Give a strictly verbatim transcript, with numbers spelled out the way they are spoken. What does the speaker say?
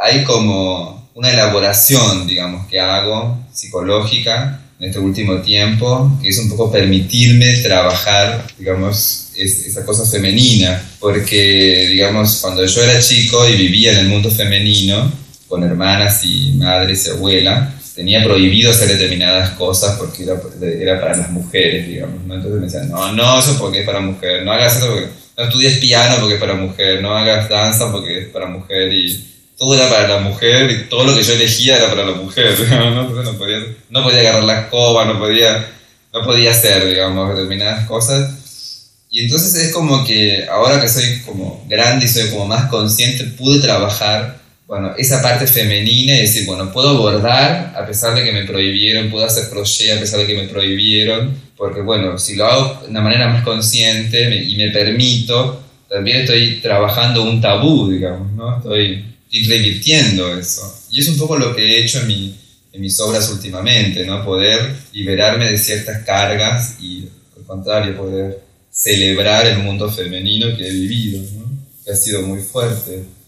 hay como una elaboración, digamos, que hago psicológica en este último tiempo, que es un poco permitirme trabajar, digamos, es, esa cosa femenina, porque, digamos, cuando yo era chico y vivía en el mundo femenino, con hermanas y madres y abuela, tenía prohibido hacer determinadas cosas porque era, era para las mujeres, digamos, ¿no? Entonces me decían, no, no, eso porque es para mujer, no hagas eso porque... No estudies piano porque es para mujer, no hagas danza porque es para mujer, y todo era para la mujer, y todo lo que yo elegía era para la mujer, ¿no? Entonces no podía, no podía agarrar la escoba, no podía, no podía hacer, digamos, determinadas cosas. Y entonces es como que ahora que soy como grande y soy como más consciente, pude trabajar, bueno, esa parte femenina y decir, bueno, puedo bordar a pesar de que me prohibieron, puedo hacer crochet a pesar de que me prohibieron, porque bueno, si lo hago de una manera más consciente me, y me permito, también estoy trabajando un tabú, digamos, ¿no? Estoy, estoy revirtiendo eso. Y es un poco lo que he hecho en, mi, en mis obras últimamente, ¿no? Poder liberarme de ciertas cargas y, al contrario, poder celebrar el mundo femenino que he vivido, ¿no? Que ha sido muy fuerte.